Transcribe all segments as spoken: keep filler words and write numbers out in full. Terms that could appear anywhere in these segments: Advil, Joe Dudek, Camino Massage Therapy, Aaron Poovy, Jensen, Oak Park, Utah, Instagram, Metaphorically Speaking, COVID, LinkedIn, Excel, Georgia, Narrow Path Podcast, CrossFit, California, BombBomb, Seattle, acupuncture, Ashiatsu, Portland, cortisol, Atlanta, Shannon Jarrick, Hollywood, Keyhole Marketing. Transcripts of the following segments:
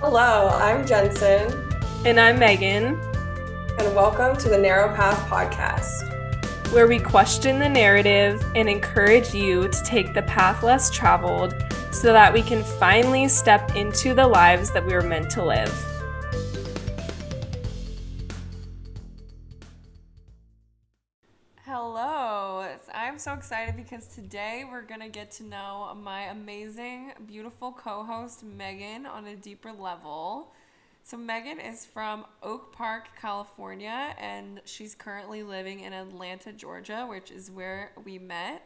Hello, I'm Jensen. And I'm Megan. And welcome to the Narrow Path Podcast, where we question the narrative and encourage you to take the path less traveled so that we can finally step into the lives that we were meant to live. Hello, I'm so excited because today we're going to get to know my amazing, beautiful co-host Megan on a deeper level. So Megan is from Oak Park, California, and she's currently living in Atlanta, Georgia, which is where we met.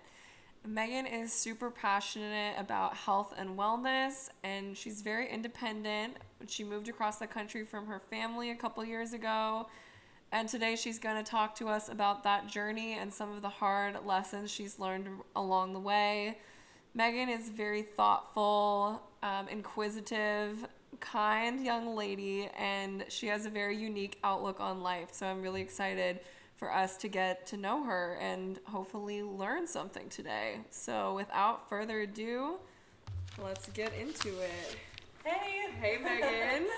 Megan is super passionate about health and wellness, and she's very independent. She moved across the country from her family a couple years ago. And today she's going to talk to us about that journey and some of the hard lessons she's learned along the way. Megan is very thoughtful, um, inquisitive, kind young lady, and she has a very unique outlook on life. So I'm really excited for us to get to know her and hopefully learn something today. So without further ado, let's get into it. Hey! Hey, Megan!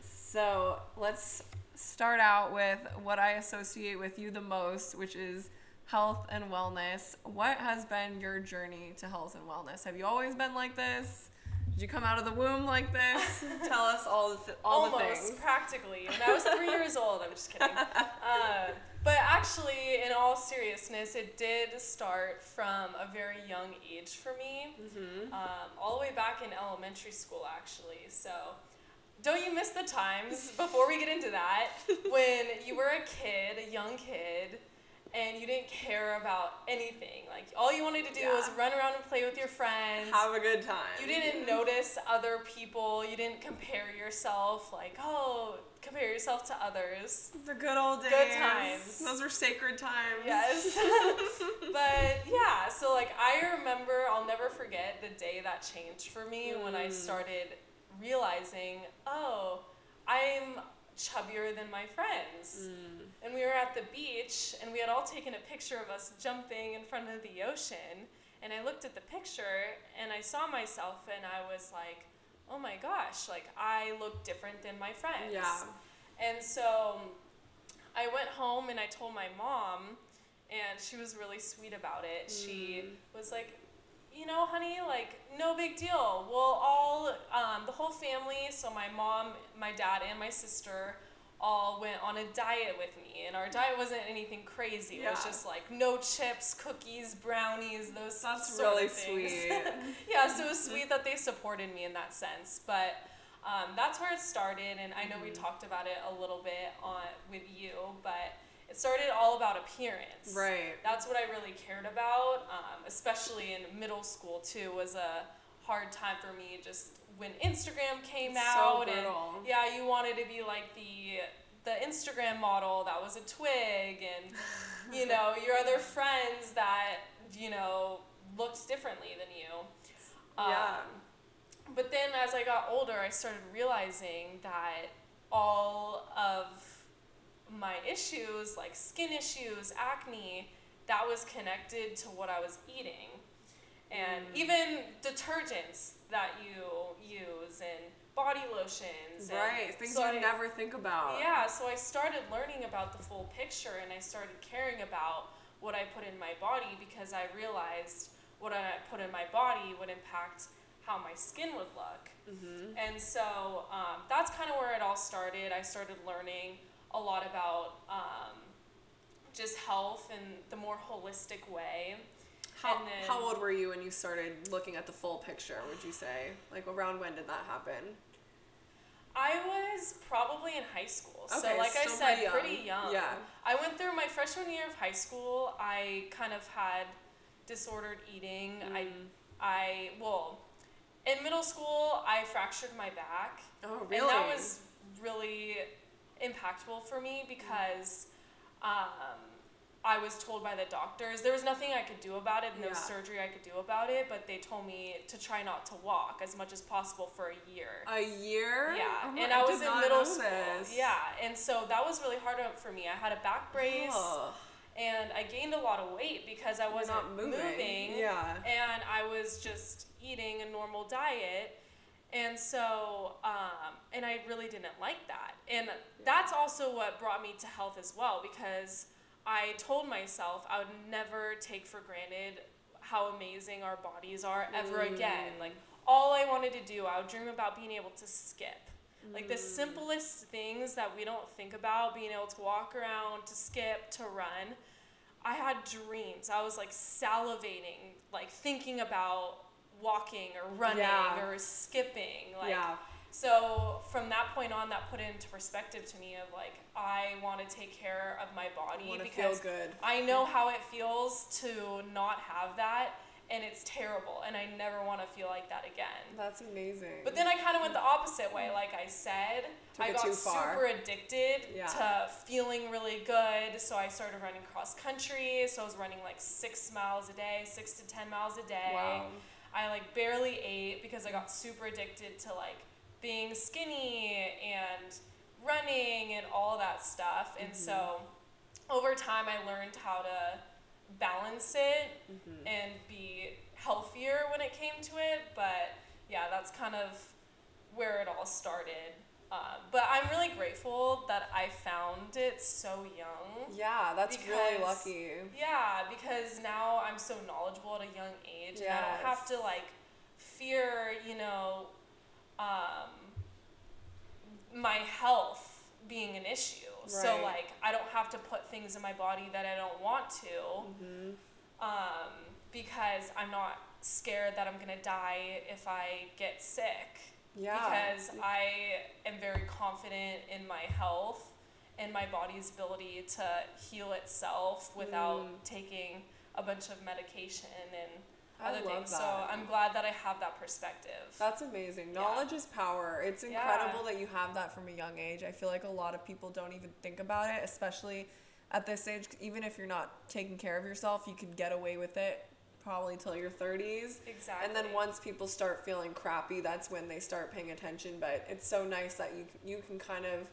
So let's start out with what I associate with you the most, which is health and wellness. What has been your journey to health and wellness? Have you always been like this? Did you come out of the womb like this? Tell us all the th- all Almost, the things. Almost, practically. When I was three years old, I'm just kidding. Uh, but actually, in all seriousness, it did start from a very young age for me, mm-hmm. um, all the way back in elementary school, actually. So don't you miss the times, before we get into that, when you were a kid, a young kid, and you didn't care about anything. Like, all you wanted to do yeah. was run around and play with your friends. Have a good time. You didn't notice other people. You didn't compare yourself. Like, oh, compare yourself to others. The good old days. Good times. Those were sacred times. Yes. But, yeah, so, like, I remember, I'll never forget the day that changed for me mm. when I started realizing, oh, I'm chubbier than my friends. Mm. And we were at the beach, and we had all taken a picture of us jumping in front of the ocean. And I looked at the picture, and I saw myself, and I was like, oh my gosh, like, I look different than my friends. Yeah. And so I went home, and I told my mom, and she was really sweet about it. Mm. She was like, you know, honey, like, no big deal. We'll all, um, the whole family, so my mom, my dad, and my sister all went on a diet with me. And our diet wasn't anything crazy. Yeah. It was just, like, no chips, cookies, brownies, those That's sort really of things. Sweet. Yeah, so it was sweet that they supported me in that sense. But um, that's where it started, and I know mm. we talked about it a little bit on with you, but it started all about appearance. Right. That's what I really cared about, um, especially in middle school, too, was a hard time for me just when Instagram came out. So brutal. And yeah, you wanted to be like the the Instagram model that was a twig and, you know, your other friends that, you know, looked differently than you. Um, yeah. But then as I got older, I started realizing that all of my issues, like skin issues, acne, that was connected to what I was eating. And mm. even detergents that you use and body lotions. Right, and things so you I, never think about. Yeah, so I started learning about the full picture, and I started caring about what I put in my body because I realized what I put in my body would impact how my skin would look. Mm-hmm. And so um, that's kind of where it all started. I started learning a lot about um, just health and the more holistic way. How, and then, how old were you when you started looking at the full picture, would you say? Like, around when did that happen? I was probably in high school. Okay, so like I said, pretty young. pretty young. Yeah. I went through my freshman year of high school. I kind of had disordered eating. Mm. I, I, well, in middle school, I fractured my back. Oh, really? And that was really impactful for me because um, I was told by the doctors there was nothing I could do about it, no yeah. surgery I could do about it, but they told me to try not to walk as much as possible for a year. A year? Yeah, oh my, and I, I was in middle school. This. Yeah, and so that was really hard for me. I had a back brace, oh. and I gained a lot of weight because I wasn't not moving, moving yeah. and I was just eating a normal diet. And so, um, and I really didn't like that. And yeah. that's also what brought me to health as well, because I told myself I would never take for granted how amazing our bodies are ever mm. again. Like, all I wanted to do, I would dream about being able to skip. Mm. Like, the simplest things that we don't think about, being able to walk around, to skip, to run. I had dreams. I was, like, salivating, like, thinking about walking or running yeah. or skipping. Like, yeah. So from that point on, that put it into perspective to me of, like, I want to take care of my body because feel good. I know how it feels to not have that, and it's terrible, and I never want to feel like that again. That's amazing. But then I kind of went the opposite way. Like I said, Took I got super addicted yeah. to feeling really good, so I started running cross-country. So I was running, like, six miles a day, six to ten miles a day. Wow. I, like, barely ate because I got super addicted to, like, being skinny and running and all that stuff. And mm-hmm. so over time I learned how to balance it mm-hmm. and be healthier when it came to it. But yeah, that's kind of where it all started. Uh, but I'm really grateful that I found it so young. Yeah, that's because, really lucky. Yeah, because now I'm so knowledgeable at a young age. Yes. And I don't have to, like, fear, you know, um, my health being an issue. Right. So, like, I don't have to put things in my body that I don't want to mm-hmm. um, because I'm not scared that I'm going to die if I get sick. Yeah. Because I am very confident in my health and my body's ability to heal itself without mm. taking a bunch of medication and other I love things. That. So I'm glad that I have that perspective. That's amazing. Knowledge yeah. is power. It's incredible yeah. that you have that from a young age. I feel like a lot of people don't even think about it, especially at this age. Even if you're not taking care of yourself, you could get away with it probably till your thirties. Exactly. And then once people start feeling crappy, that's when they start paying attention. But it's so nice that you you can kind of,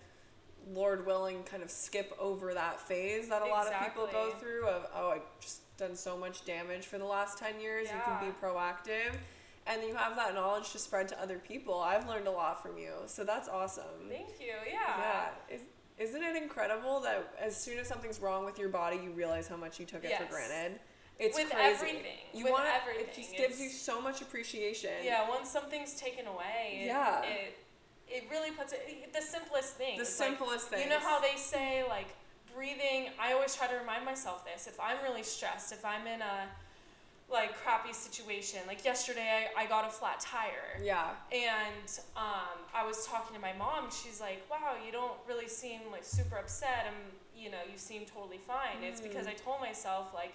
Lord willing, kind of skip over that phase that a lot exactly. of people go through of, oh, I just done so much damage for the last ten years. Yeah. You can be proactive, and you have that knowledge to spread to other people. I've learned a lot from you, so that's awesome. Thank you. Yeah. Yeah. Is, isn't it incredible that as soon as something's wrong with your body, you realize how much you took it yes. for granted? It's with crazy. Everything. You with wanna, everything. It just gives it's, you so much appreciation. Yeah. Once something's taken away, it, yeah. it it really puts it. The simplest thing. The simplest like, thing. You know how they say, like, breathing, I always try to remind myself this. If I'm really stressed, if I'm in a, like, crappy situation, like yesterday I, I got a flat tire. Yeah. And um, I was talking to my mom. And she's like, wow, you don't really seem, like, super upset. I'm, you know, you seem totally fine. Mm. It's because I told myself, like,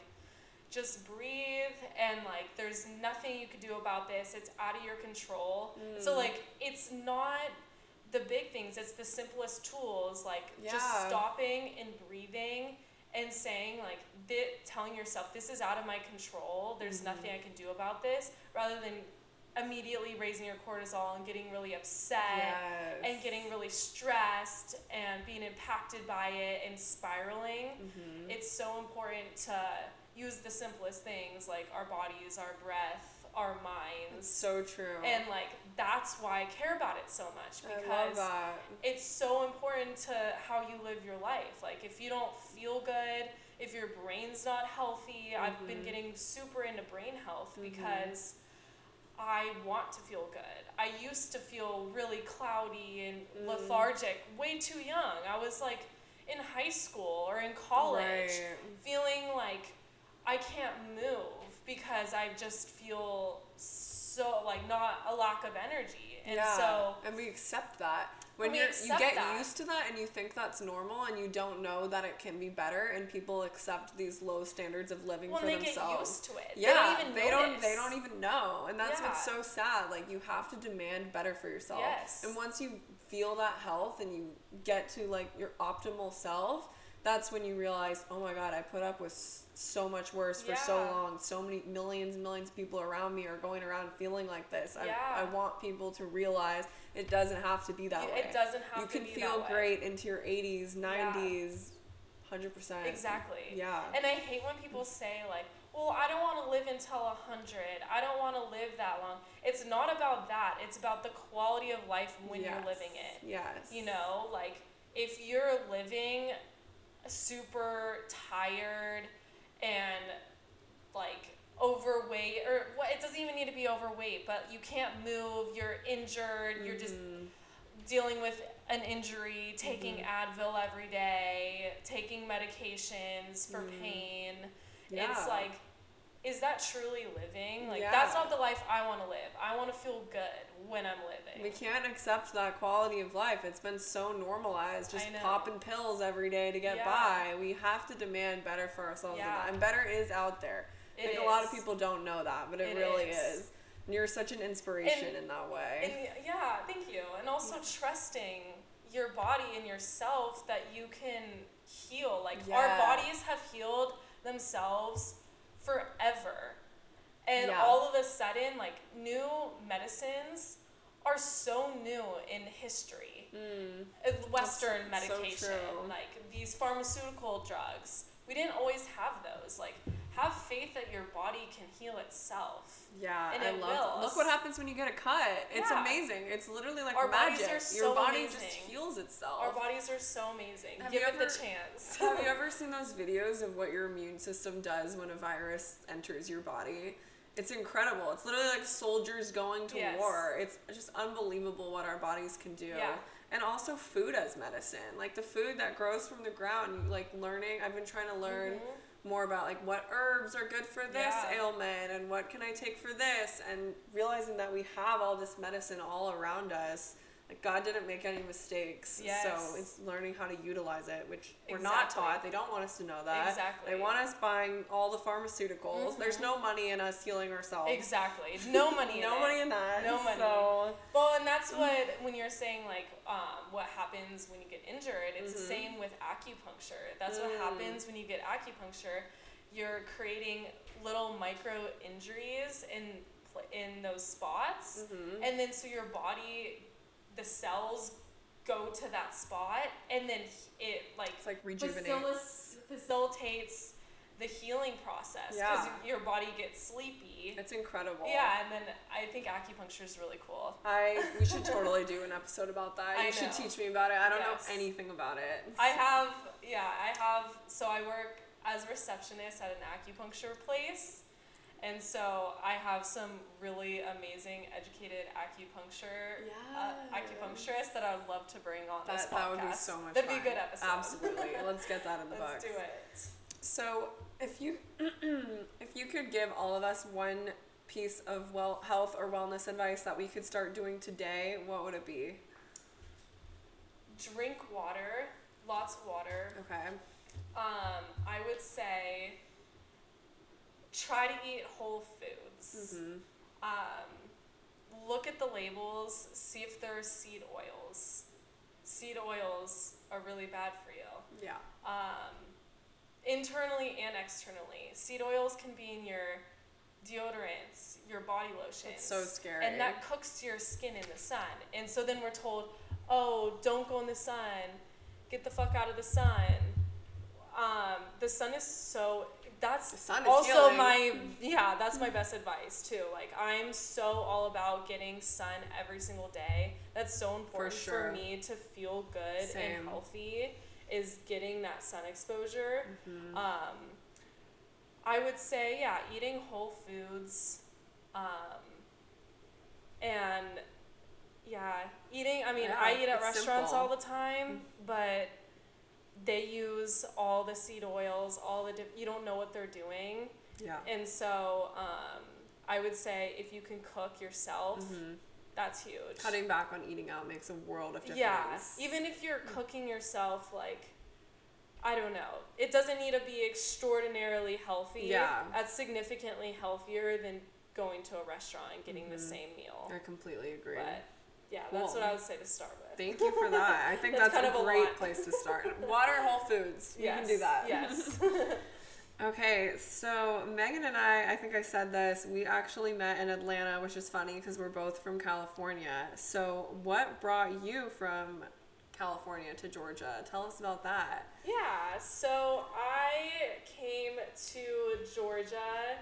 just breathe, and, like, there's nothing you could do about this. It's out of your control. Mm. So, like, it's not the big things, it's the simplest tools, like yeah. just stopping and breathing and saying, like, th- telling yourself, this is out of my control, there's mm-hmm. nothing I can do about this, rather than immediately raising your cortisol and getting really upset yes. and getting really stressed and being impacted by it and spiraling. Mm-hmm. It's so important to use the simplest things, like our bodies, our breath, our minds. That's so true. And, like, that's why I care about it so much, because it's so important to how you live your life. Like, if you don't feel good, if your brain's not healthy, mm-hmm. I've been getting super into brain health mm-hmm. because I want to feel good. I used to feel really cloudy and mm. lethargic way too young. I was, like, in high school or in college right. feeling like I can't move, because I just feel so, like, not a lack of energy. And yeah. so and we accept that. When you you get that. used to that, and you think that's normal, and you don't know that it can be better, and people accept these low standards of living well, for they themselves. Get used to it. Yeah, they don't even they don't, they don't even know. And that's yeah. what's so sad. Like, you have to demand better for yourself. Yes. And once you feel that health and you get to, like, your optimal self, that's when you realize, oh my God, I put up with so much worse for yeah. so long. So many millions and millions of people around me are going around feeling like this. Yeah. I, I want people to realize it doesn't have to be that it way. It doesn't have you to be that way. You can feel great into your eighties, nineties, yeah. one hundred percent. Exactly. Yeah. And I hate when people say, like, well, I don't want to live until one hundred. I don't want to live that long. It's not about that. It's about the quality of life when yes. you're living it. Yes. You know, like if you're living super tired and like overweight or what, it doesn't even need to be overweight, but you can't move, you're injured, mm-hmm. you're just dealing with an injury, taking mm-hmm. Advil every day, taking medications for mm-hmm. pain. Yeah. It's like, is that truly living? Like, yeah. that's not the life I want to live. I want to feel good when I'm living. We can't accept that quality of life. It's been so normalized, just popping pills every day to get yeah. by. We have to demand better for ourselves. Yeah. Than that. And better is out there. It like, is. A lot of people don't know that, but it, it really is. is. And you're such an inspiration and, in that way. And, yeah, thank you. And also trusting your body and yourself that you can heal. Like, yeah. our bodies have healed themselves forever. And yeah. all of a sudden, like, new medicines are so new in history. Mm. Western That's medication. So true. Like, these pharmaceutical drugs. We didn't always have those. Like, have faith that your body can heal itself. Yeah, and it I love will. Look what happens when you get a cut. It's yeah. amazing. It's literally like Our magic. Bodies are so your body amazing. Just heals itself. Our bodies are so amazing. Have Give it ever, the chance. Have you ever seen those videos of what your immune system does when a virus enters your body? It's incredible. It's literally like soldiers going to yes. war. It's just unbelievable what our bodies can do. Yeah. And also food as medicine. Like the food that grows from the ground. Like learning. I've been trying to learn mm-hmm. more about like what herbs are good for this yeah. ailment and what can I take for this, and realizing that we have all this medicine all around us. Like God didn't make any mistakes. Yes. So it's learning how to utilize it, which exactly. we're not taught. They don't want us to know that. Exactly. They want us buying all the pharmaceuticals. Mm-hmm. There's no money in us healing ourselves. Exactly. No money in No it. money in that. No money. So. Well, and that's what, when you're saying like um, what happens when you get injured, it's mm-hmm. the same with acupuncture. That's mm. what happens when you get acupuncture. You're creating little micro injuries in, in those spots. Mm-hmm. And then so your body... the cells go to that spot, and then it like, it's like rejuvenates, facilitates the healing process because yeah. your body gets sleepy. It's incredible. Yeah, and then I think acupuncture is really cool. I we should totally do an episode about that. You should teach me about it. I don't yes. know anything about it. I have yeah, I have. So I work as a receptionist at an acupuncture place. And so I have some really amazing, educated acupuncture yes. uh, acupuncturists that I would love to bring on that, this podcast. That would be so much That'd fun. That'd be a good episode. Absolutely. Let's get that in the Let's box. Let's do it. So if you if you could give all of us one piece of well health or wellness advice that we could start doing today, what would it be? Drink water. Lots of water. Okay. Um, I would say... try to eat whole foods. Mm-hmm. Um, look at the labels. See if there are seed oils. Seed oils are really bad for you. Yeah. Um, internally and externally. Seed oils can be in your deodorants, your body lotions. It's so scary. And that cooks your skin in the sun. And so then we're told, oh, don't go in the sun. Get the fuck out of the sun. Um, the sun is so... That's also healing. my, yeah, that's my best advice too. Like I'm so all about getting sun every single day. That's so important for, sure. for me to feel good Same. and healthy is getting that sun exposure. Mm-hmm. Um, I would say, yeah, eating whole foods, um, and yeah, eating, I mean, yeah, I eat at restaurants simple. all the time, but they use all the seed oils, all the dip- you don't know what they're doing. Yeah. And so um, I would say if you can cook yourself, mm-hmm. that's huge. Cutting back on eating out makes a world of difference. Yeah. Even if you're cooking yourself, like, I don't know. It doesn't need to be extraordinarily healthy. Yeah. That's significantly healthier than going to a restaurant and getting mm-hmm. the same meal. I completely agree. But Yeah, cool. that's what I would say to start with. Thank you for that. I think that's, that's kind a of great a place to start. Water, whole foods. You yes. can do that. Yes. Okay, so Megan and I, I think I said this, we actually met in Atlanta, which is funny because we're both from California. So what brought you from California to Georgia. Tell us about that. Yeah, so I came to Georgia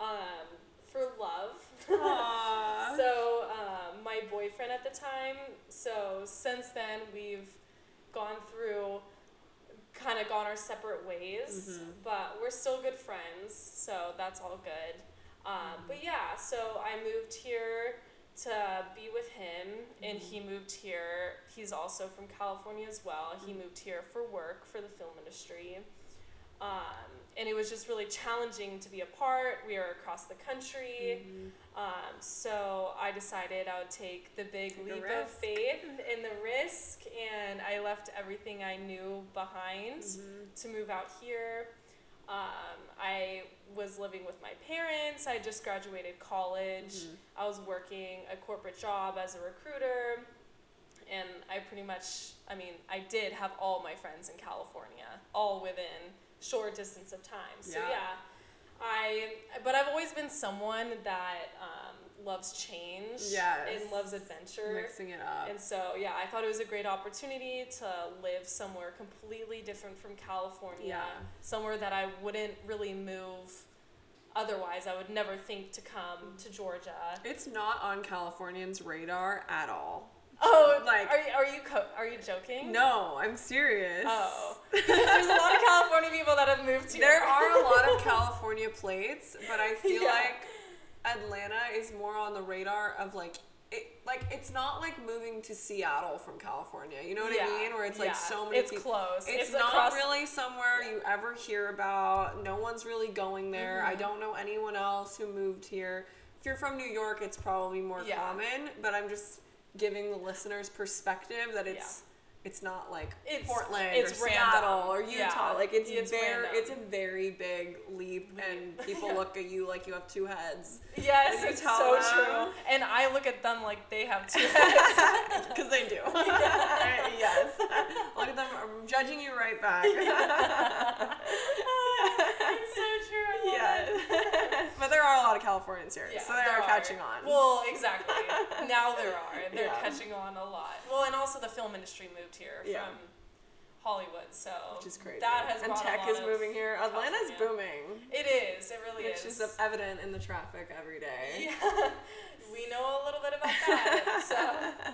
um, for love. Aww. So um, my boyfriend at the time, so since then we've gone through, kind of gone our separate ways, mm-hmm. but we're still good friends, so that's all good. Um, mm-hmm. But yeah, so I moved here to be with him, mm-hmm. and he moved here. He's also from California as well. He moved here for work, for the film industry. Um, and it was just really challenging to be apart. We are across the country. Mm-hmm. Um, so I decided I would take the big take leap of faith and the risk, and I left everything I knew behind mm-hmm. to move out here. Um, I was living with my parents. I just graduated college. Mm-hmm. I was working a corporate job as a recruiter. And I pretty much, I mean, I did have all my friends in California, all within short distance of time. So yeah, yeah I, but I've always been someone that um, loves change yes. and loves adventure. Mixing it up. And so, yeah, I thought it was a great opportunity to live somewhere completely different from California, yeah. somewhere that I wouldn't really move. Otherwise, I would never think to come to Georgia. It's not on Californians' radar at all. Oh, like, are you are you co- are you joking? No, I'm serious. Oh, there's a lot of California people that have moved here. There are a lot of California plates, but I feel yeah. like Atlanta is more on the radar of like it. Like it's not like moving to Seattle from California. You know what yeah. I mean? Where it's like yeah. so many. It's people. Close. It's, it's not across- really somewhere yeah. you ever hear about. No one's really going there. Mm-hmm. I don't know anyone else who moved here. If you're from New York, it's probably more yeah. common. But I'm just. Giving the listeners perspective that it's yeah. it's not like it's, Portland it's or random. Seattle or Utah. Yeah. Like it's it's, very, it's a very big leap and people yeah. look at you like you have two heads. Yes, it's so them. True. And I look at them like they have two heads. Because they do. Yeah. Right, yes. Look at them. I'm judging you right back. Yeah. It's so true. I love yeah. it. But there are a lot of Californians here, yeah, so they are, are catching on. Well, exactly. Now there are. They're yeah. catching on a lot. Well, and also the film industry moved here yeah. from Hollywood, so which is crazy. That has and tech is moving here. Atlanta's booming. It is. It really which is. Which is evident in the traffic every day. Yeah. We know a little bit about that. So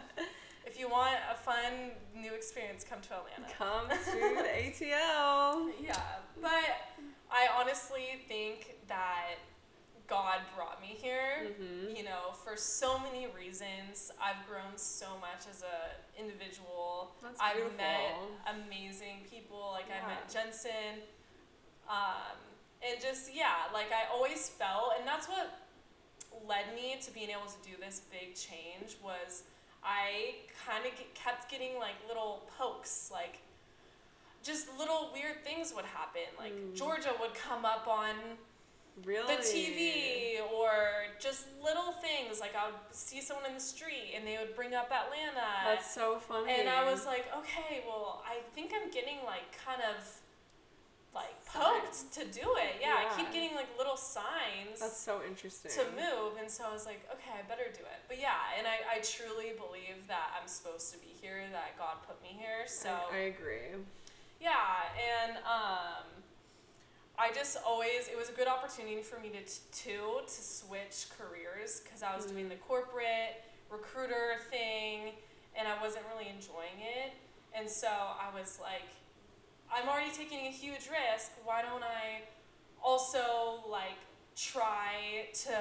if you want a fun new experience, come to Atlanta. Come to the A T L. Yeah, but I honestly think that God brought me here, mm-hmm. you know, for so many reasons. I've grown so much as a individual. That's beautiful. I've met amazing people. Like yeah. I met Jensen. Um, and just, yeah, like I always felt, and that's what led me to being able to do this big change was I kind of get, kept getting like little pokes, like just little weird things would happen. Like mm. Georgia would come up on really? The T V or just little things. Like I would see someone in the street and they would bring up Atlanta. That's so funny. And I was like, okay, well, I think I'm getting like kind of like poked signs. To do it. Yeah, yeah, I keep getting like little signs. That's so interesting. To move. And so I was like, okay, I better do it. But yeah, and I, I truly believe that I'm supposed to be here, that God put me here. So I, I agree. Yeah, and um, I just always, it was a good opportunity for me to to, to switch careers because I was mm. doing the corporate recruiter thing and I wasn't really enjoying it. And so I was like, I'm already taking a huge risk. Why don't I also like try to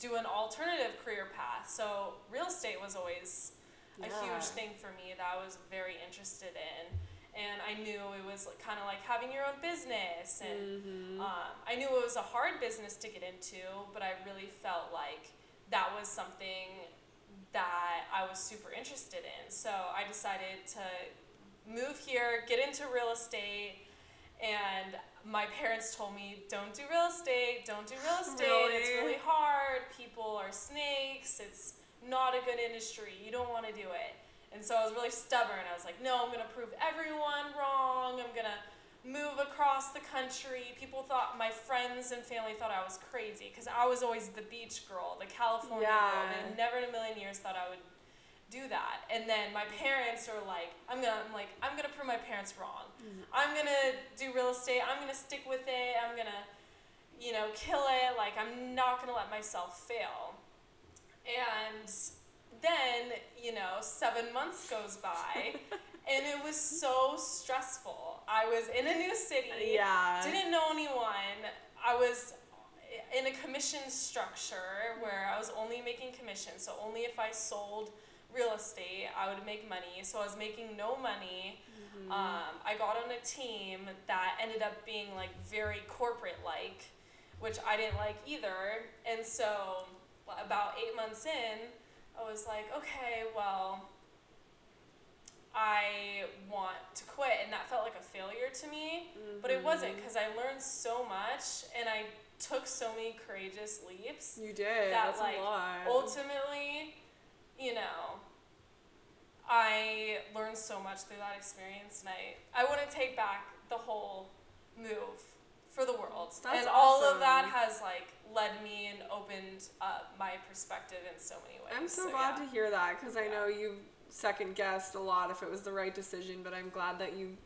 do an alternative career path? So real estate was always yeah. a huge thing for me that I was very interested in. And I knew it was kind of like having your own business. And mm-hmm. um, I knew it was a hard business to get into, but I really felt like that was something that I was super interested in. So I decided to move here, get into real estate, and my parents told me, don't do real estate, don't do real estate, really? It's really hard, people are snakes, it's not a good industry, you don't want to do it. And so I was really stubborn, I was like, no, I'm going to prove everyone wrong, I'm going to move across the country. People thought, my friends and family thought I was crazy, because I was always the beach girl, the California yeah. girl, and never in a million years thought I would do that. And then my parents are like, I'm gonna, I'm like, I'm gonna prove my parents wrong. Mm-hmm. I'm gonna do real estate. I'm gonna stick with it. I'm gonna, you know, kill it. Like, I'm not gonna let myself fail. And then, you know, seven months goes by and it was so stressful. I was in a new city. Yeah. Didn't know anyone. I was in a commission structure where I was only making commission. So only if I sold real estate, I would make money. So I was making no money. Mm-hmm. Um, I got on a team that ended up being like very corporate-like, which I didn't like either. And so about eight months in, I was like, okay, well, I want to quit. And that felt like a failure to me, mm-hmm. but it wasn't, because I learned so much and I took so many courageous leaps. You did. That, That's like, a lot. Ultimately, you know, I learned so much through that experience, and I, I wouldn't take back the whole move for the world. That's and awesome. All of that has like led me and opened up my perspective in so many ways. I'm so, so glad yeah. to hear that, because yeah. I know you've second guessed a lot if it was the right decision, but I'm glad that you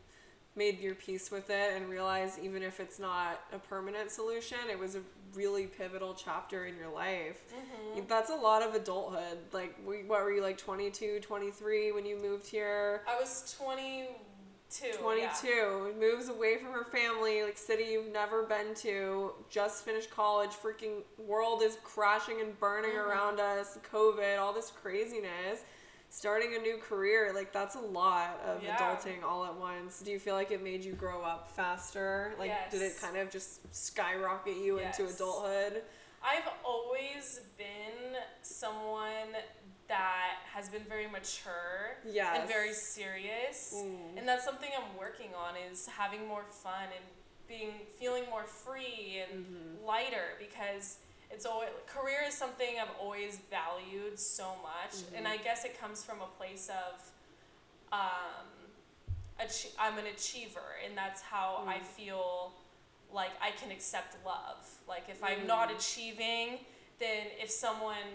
made your peace with it and realized, even if it's not a permanent solution, it was a really pivotal chapter in your life. Mm-hmm. That's a lot of adulthood. Like, we, what were you, like twenty-two, twenty-three when you moved here? I was twenty-two. twenty-two. Yeah. Moves away from her family, like city you've never been to, just finished college, freaking world is crashing and burning mm-hmm. around us, COVID, all this craziness. Starting a new career, like, that's a lot of yeah. adulting all at once. Do you feel like it made you grow up faster? Like, yes. did it kind of just skyrocket you yes. into adulthood? I've always been someone that has been very mature yes. and very serious. Mm. And that's something I'm working on, is having more fun and being feeling more free and mm-hmm. lighter, because it's always, career is something I've always valued so much, mm-hmm. and I guess it comes from a place of, um, ach- I'm an achiever, and that's how mm-hmm. I feel like I can accept love. Like, if mm-hmm. I'm not achieving, then if someone,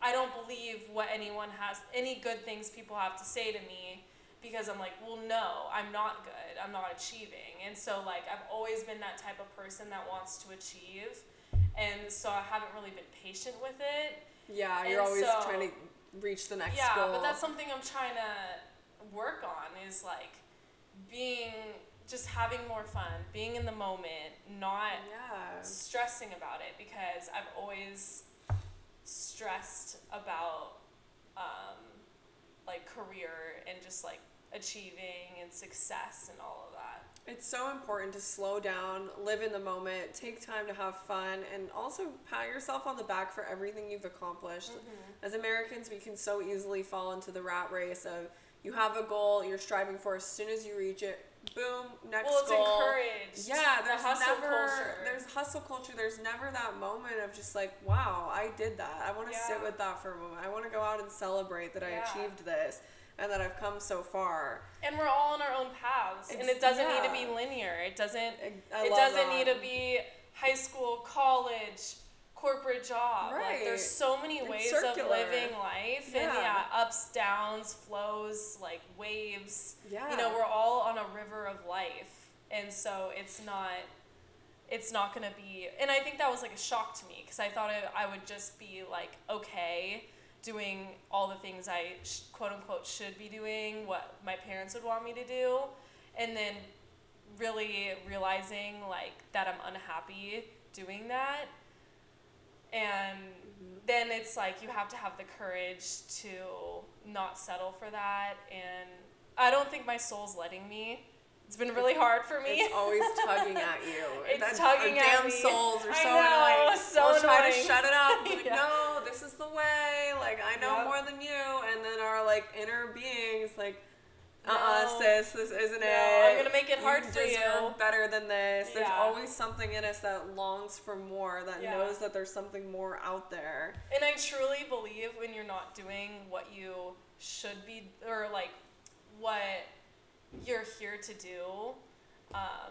I don't believe what anyone has, any good things people have to say to me, because I'm like, well, no, I'm not good, I'm not achieving. And so, like, I've always been that type of person that wants to achieve. And so I haven't really been patient with it. Yeah, you're and always so, trying to reach the next yeah, goal. Yeah, but that's something I'm trying to work on, is like being, just having more fun, being in the moment, not yeah. stressing about it, because I've always stressed about um, like career and just like achieving and success and all of that. It's so important to slow down, live in the moment, take time to have fun, and also pat yourself on the back for everything you've accomplished. Mm-hmm. As Americans, we can so easily fall into the rat race of, you have a goal you're striving for, as soon as you reach it, boom, next well, goal. Well, it's encouraged. Yeah, there's the hustle never, culture. There's hustle culture. There's never that moment of just like, wow, I did that. I want to yeah. sit with that for a moment. I want to go out and celebrate that yeah. I achieved this, and that I've come so far. And we're all on our own paths. It's, and it doesn't yeah. need to be linear. It doesn't I it doesn't that. need to be high school, college, corporate job. Right. Like, there's so many and ways circular. of living life. Yeah. And yeah, ups, downs, flows, like waves. Yeah. You know, we're all on a river of life. And so it's not it's not going to be, and I think that was like a shock to me, because I thought it, I would just be like, okay, doing all the things I sh- quote unquote should be doing, what my parents would want me to do, and then really realizing like that I'm unhappy doing that. And mm-hmm. then it's like, you have to have the courage to not settle for that, and I don't think my soul's letting me. It's been really hard for me. It's always tugging at you. It's that, tugging our at damn me. Damn souls are so I know, annoying. So we'll annoying. try to shut it up. Like, yeah. no, this is the way. Like, I know yep. more than you. And then our like inner beings, like, uh uh-uh, uh, sis, this isn't no, it. I'm gonna make it hard you for you. Better than this. Yeah. There's always something in us that longs for more. That yeah. knows that there's something more out there. And I truly believe when you're not doing what you should be, or like what you're here to do, um,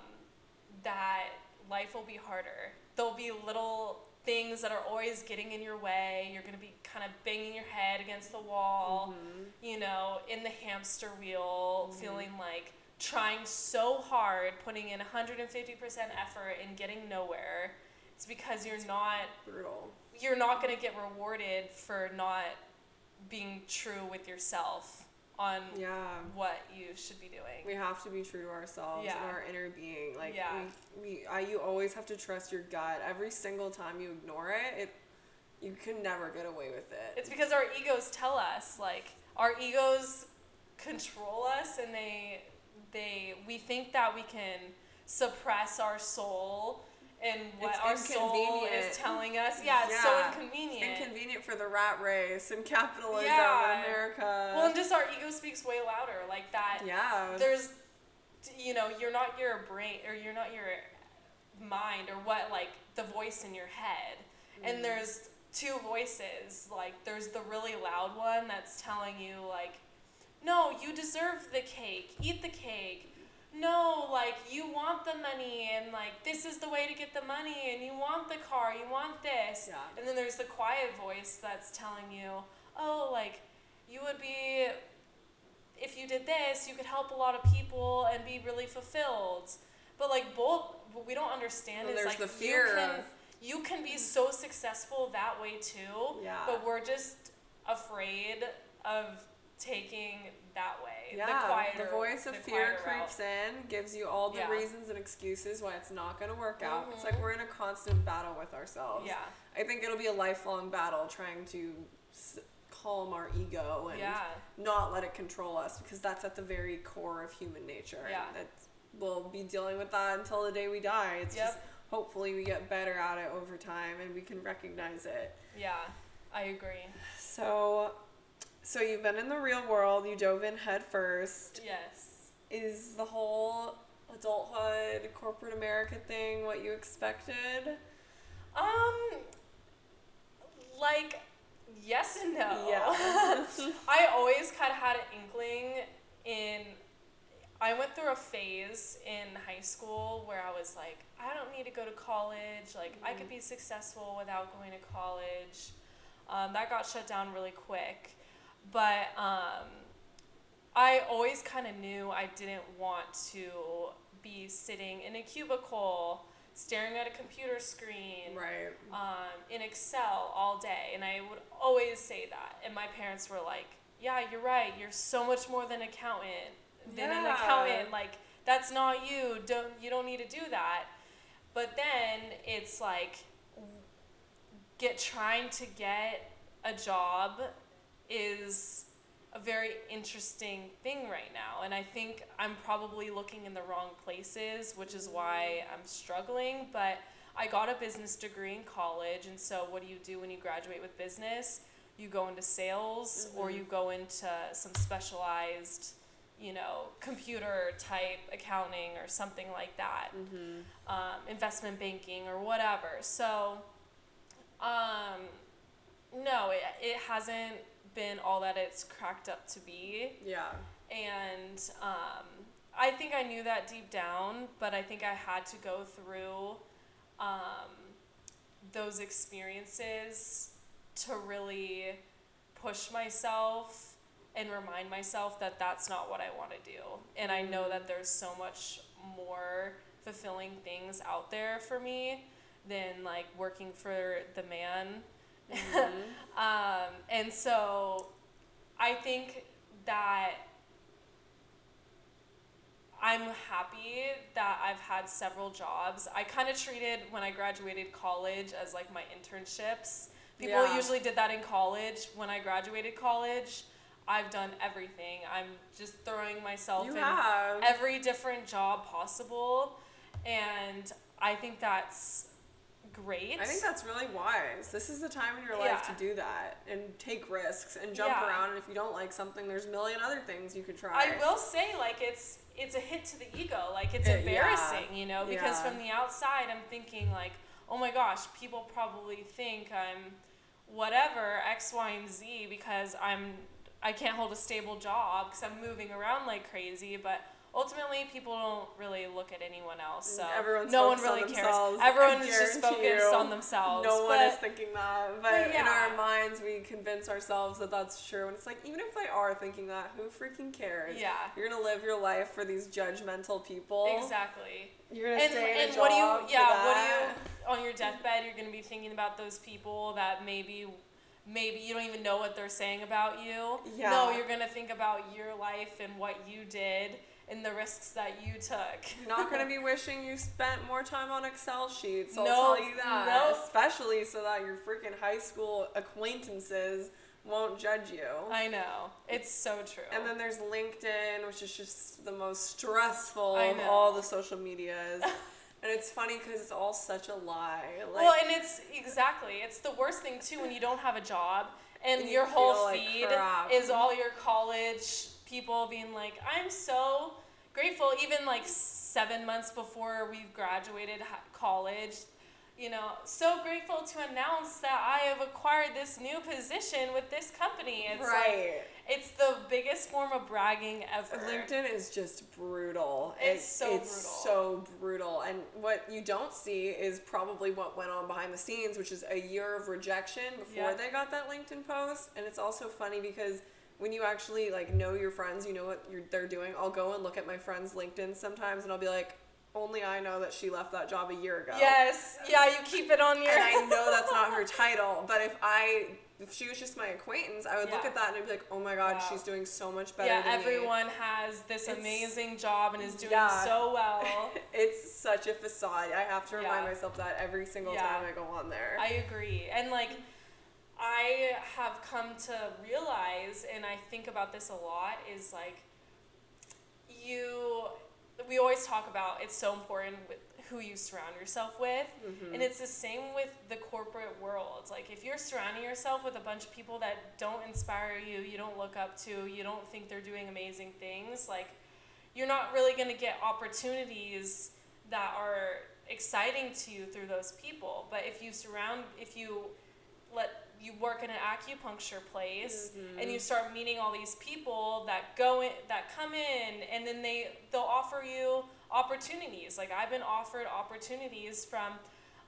that life will be harder. There'll be little things that are always getting in your way. You're going to be kind of banging your head against the wall, mm-hmm. you know, in the hamster wheel, mm-hmm. feeling like trying so hard, putting in one hundred fifty percent effort and getting nowhere. It's because you're not brutal. You're not going to get rewarded for not being true with yourself on yeah. what you should be doing. We have to be true to ourselves yeah. and our inner being. Like yeah. we, we, I, you always have to trust your gut. Every single time you ignore it, it, you can never get away with it. It's because our egos tell us, like, our egos control us, and they, they, we think that we can suppress our soul. And what it's our soul is telling us. Yeah, it's yeah. so inconvenient. It's inconvenient for the rat race and capitalism yeah. in America. Well, and just our ego speaks way louder. Like that. Yeah. There's, you know, you're not your brain, or you're not your mind, or what, like, the voice in your head. Mm. And there's two voices. Like, there's the really loud one that's telling you, like, no, you deserve the cake. Eat the cake. No, like, you want the money, and, like, this is the way to get the money, and you want the car, you want this. Yeah. And then there's the quiet voice that's telling you, oh, like, you would be, if you did this, you could help a lot of people and be really fulfilled. But, like, both, what we don't understand well, is, like, the fear you can, of... you can be so successful that way, too, yeah. but we're just afraid of taking that way. Yeah, the, quieter, the voice of the fear creeps route. in, gives you all the yeah. reasons and excuses why it's not going to work out. Mm-hmm. It's like we're in a constant battle with ourselves. Yeah. I think it'll be a lifelong battle trying to s- calm our ego and yeah. not let it control us, because that's at the very core of human nature. Yeah. And we'll be dealing with that until the day we die. It's yep. just hopefully we get better at it over time and we can recognize it. Yeah, I agree. So... So you've been in the real world, you dove in head first. Yes. Is the whole adulthood, corporate America thing what you expected? Um, like, yes and no. Yeah. I always kind of had an inkling in, I went through a phase in high school where I was like, I don't need to go to college. Like, mm-hmm. I could be successful without going to college. Um, that got shut down really quick. But um, I always kind of knew I didn't want to be sitting in a cubicle, staring at a computer screen, right. um, in Excel all day. And I would always say that. And my parents were like, yeah, you're right. You're so much more than, accountant, than yeah. an accountant. Like, that's not you. Don't, you don't need to do that. But then it's like get trying to get a job is a very interesting thing right now, and I think I'm probably looking in the wrong places, which is why I'm struggling. But I got a business degree in college, and so what do you do when you graduate with business? You go into sales, mm-hmm. or you go into some specialized, you know, computer type accounting or something like that, mm-hmm. um, investment banking or whatever. So um, no, it, it hasn't been all that it's cracked up to be. Yeah. And um, I think I knew that deep down, but I think I had to go through um, those experiences to really push myself and remind myself that that's not what I want to do. And I know that there's so much more fulfilling things out there for me than like working for the man. Mm-hmm. um, and so I think that I'm happy that I've had several jobs. I kind of treated when I graduated college as like my internships. People yeah. usually did that in college. When I graduated college, I've done everything. I'm just throwing myself you in have. every different job possible. And I think that's great. I think that's really wise. This is the time in your life yeah. to do that and take risks and jump yeah. around. And if you don't like something, there's a million other things you could try. I will say, like, it's it's a hit to the ego. Like, it's it, embarrassing, yeah. you know, because yeah. from the outside, I'm thinking, like, oh my gosh, people probably think I'm whatever, X, Y, and Z, because I'm I can't hold a stable job because I'm moving around like crazy. But ultimately people don't really look at anyone else. So Everyone's no one really cares. Everyone is just focused on themselves. No one but, is thinking that. But, but yeah. in our minds, we convince ourselves that that's true. And it's like, even if they are thinking that, who freaking cares? Yeah. You're going to live your life for these judgmental people. Exactly. You're going to stay in a job what do you, yeah, for that. What do you, on your deathbed, you're going to be thinking about those people that maybe... Maybe you don't even know what they're saying about you. Yeah. No, you're going to think about your life and what you did and the risks that you took. You're not going to be wishing you spent more time on Excel sheets. I'll no, tell you that. No. Especially so that your freaking high school acquaintances won't judge you. I know. It's so true. And then there's LinkedIn, which is just the most stressful of all the social medias. And it's funny because it's all such a lie. Like, well, and it's, exactly. It's the worst thing, too, when you don't have a job and, and you your whole like feed crap. Is all your college people being like, I'm so grateful. Even, like, seven months before we've graduated college, you know, so grateful to announce that I have acquired this new position with this company. It's right. Like, it's the biggest form of bragging ever. LinkedIn is just brutal. It's, it's so brutal. It's so brutal. And what you don't see is probably what went on behind the scenes, which is a year of rejection before yeah. they got that LinkedIn post. And it's also funny because when you actually like know your friends, you know what you're, they're doing. I'll go and look at my friends' LinkedIn sometimes and I'll be like, only I know that she left that job a year ago. Yes. Yeah, you keep it on your... And I know that's not her title, but if I... If she was just my acquaintance, I would yeah. look at that and I'd be like, oh my God, wow. she's doing so much better yeah, than me. Yeah, everyone has this it's, amazing job and is doing yeah. so well. It's such a facade. I have to remind yeah. myself that every single yeah. time I go on there. I agree. And like, I have come to realize, and I think about this a lot, is like, you, we always talk about it's so important with who you surround yourself with. Mm-hmm. And it's the same with the corporate world. Like if you're surrounding yourself with a bunch of people that don't inspire you, you don't look up to, you don't think they're doing amazing things, like you're not really going to get opportunities that are exciting to you through those people. But if you surround, if you let you work in an acupuncture place mm-hmm. and you start meeting all these people that go in, that come in and then they, they'll offer you opportunities. Like I've been offered opportunities from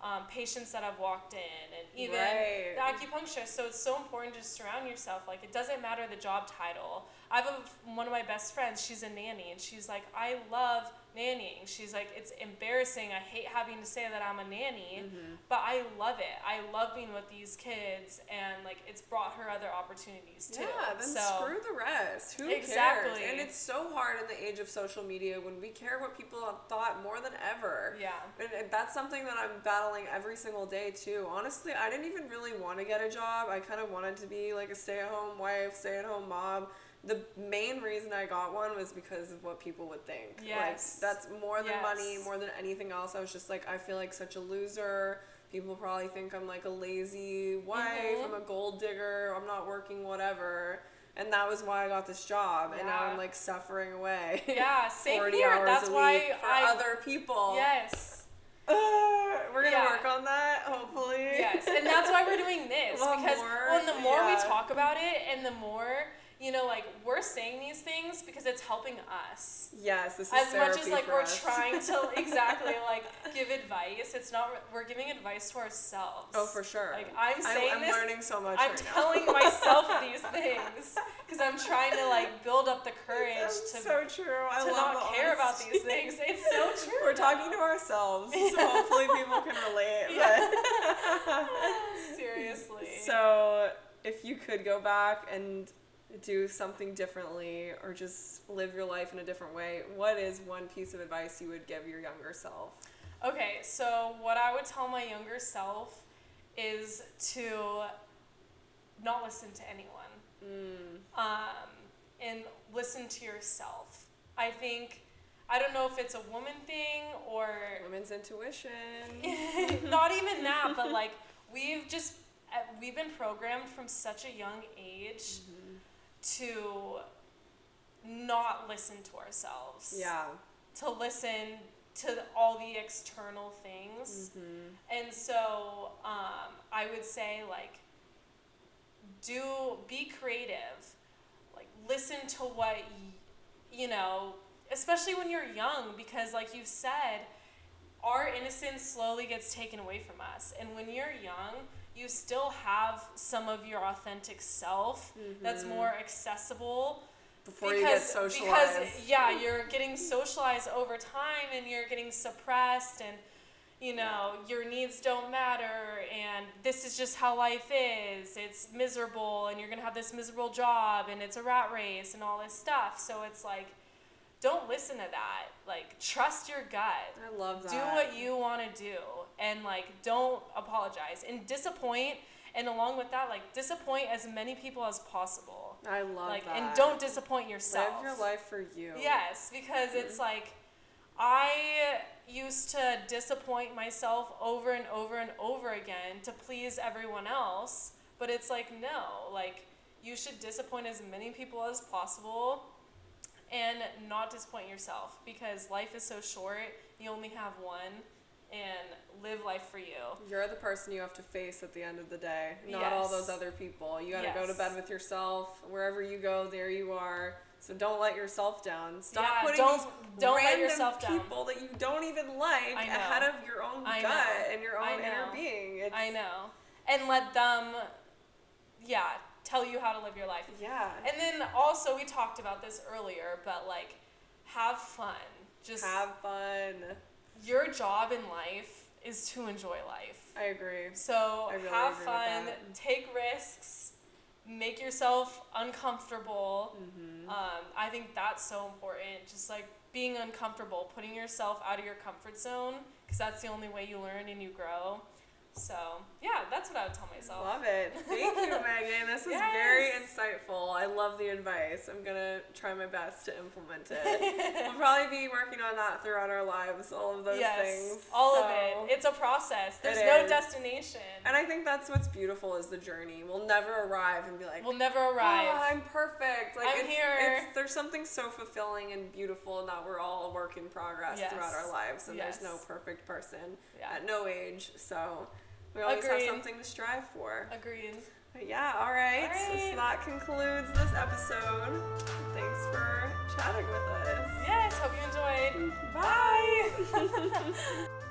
um, patients that I've walked in and even right. the acupuncturist. So it's so important to surround yourself. Like it doesn't matter the job title. I have a, one of my best friends, she's a nanny and she's like, I love nannying. She's like, it's embarrassing. I hate having to say that I'm a nanny, mm-hmm. but I love it. I love being with these kids and like it's brought her other opportunities too. Yeah, then so, screw the rest. Who exactly. cares? And it's so hard in the age of social media when we care what people have thought more than ever. Yeah. And, and that's something that I'm battling every single day too. Honestly, I didn't even really want to get a job. I kind of wanted to be like a stay-at-home wife, stay-at-home mom. The main reason I got one was because of what people would think. Yes. Like, that's more than yes. money, more than anything else. I was just like, I feel like such a loser. People probably think I'm like a lazy wife. Mm-hmm. I'm a gold digger. I'm not working, whatever. And that was why I got this job. Yeah. And now I'm like suffering away. Yeah, same forty here. That's why for I, other people. Yes. Uh, we're going to yeah. work on that, hopefully. Yes, and that's why we're doing this. Well, because more, well, the more yeah. we talk about it and the more... You know, like, we're saying these things because it's helping us. Yes, this is therapy for us. As much as, like, we're trying to, exactly, like, give advice, it's not, we're giving advice to ourselves. Oh, for sure. Like, I'm saying I'm, I'm this. I'm learning so much I'm right telling now. myself these things because I'm trying to, like, build up the courage it's, to, so true. I to love not care about these things. It's so true. We're talking to ourselves, so hopefully people can relate. But seriously. So, if you could go back and... do something differently or just live your life in a different way, what is one piece of advice you would give your younger self? Okay, so what I would tell my younger self is to not listen to anyone mm. um, and listen to yourself. I think, I don't know if it's a woman thing or... Women's intuition. Not even that, but like we've just, we've been programmed from such a young age mm-hmm. to not listen to ourselves. Yeah. To listen to all the external things. Mm-hmm. And so um, I would say, like, do, be creative. Like, listen to what, y- you know, especially when you're young, because like you said, our innocence slowly gets taken away from us. And when you're young, you still have some of your authentic self mm-hmm. that's more accessible. Before because, you get socialized. Because, yeah, you're getting socialized over time and you're getting suppressed and, you know, yeah. your needs don't matter and this is just how life is. It's miserable and you're going to have this miserable job and it's a rat race and all this stuff. So it's like, don't listen to that. Like, trust your gut. I love that. Do what you want to do. And, like, don't apologize. And disappoint. And along with that, like, disappoint as many people as possible. I love like, that. And don't disappoint yourself. Live your life for you. Yes. Because mm-hmm. it's, like, I used to disappoint myself over and over and over again to please everyone else. But it's, like, no. Like, you should disappoint as many people as possible. And not disappoint yourself, because life is so short. You only have one, and live life for you. You're the person you have to face at the end of the day, not yes. all those other people. You got to yes. go to bed with yourself. Wherever you go, there you are. So don't let yourself down. Stop yeah, putting don't, these don't random let yourself people down. That you don't even like ahead of your own I gut know. And your own inner being. It's, I know. And let them, yeah. tell you how to live your life. Yeah. And then also, we talked about this earlier, but like, have fun. Just have fun. Your job in life is to enjoy life. I agree. So I really have agree fun, with that. Take risks, make yourself uncomfortable. Mm-hmm. Um, I think that's so important. Just like being uncomfortable, putting yourself out of your comfort zone, because that's the only way you learn and you grow. So, yeah, that's what I would tell myself. Love it. Thank you, Megan. This was yes. very insightful. I love the advice. I'm going to try my best to implement it. We'll probably be working on that throughout our lives, all of those yes, things. all so, of it. It's a process. There's no is. destination. And I think that's what's beautiful is the journey. We'll never arrive and be like, We'll never arrive. Oh, I'm perfect. Like, I'm it's, here. It's, there's something so fulfilling and beautiful that we're all a work in progress yes. throughout our lives, and yes. there's no perfect person yeah. at no age, so... We always Agreed. have something to strive for. Agreed. But yeah, all right. All right. So that concludes this episode. Thanks for chatting with us. Yes, hope you enjoyed. Bye. Bye.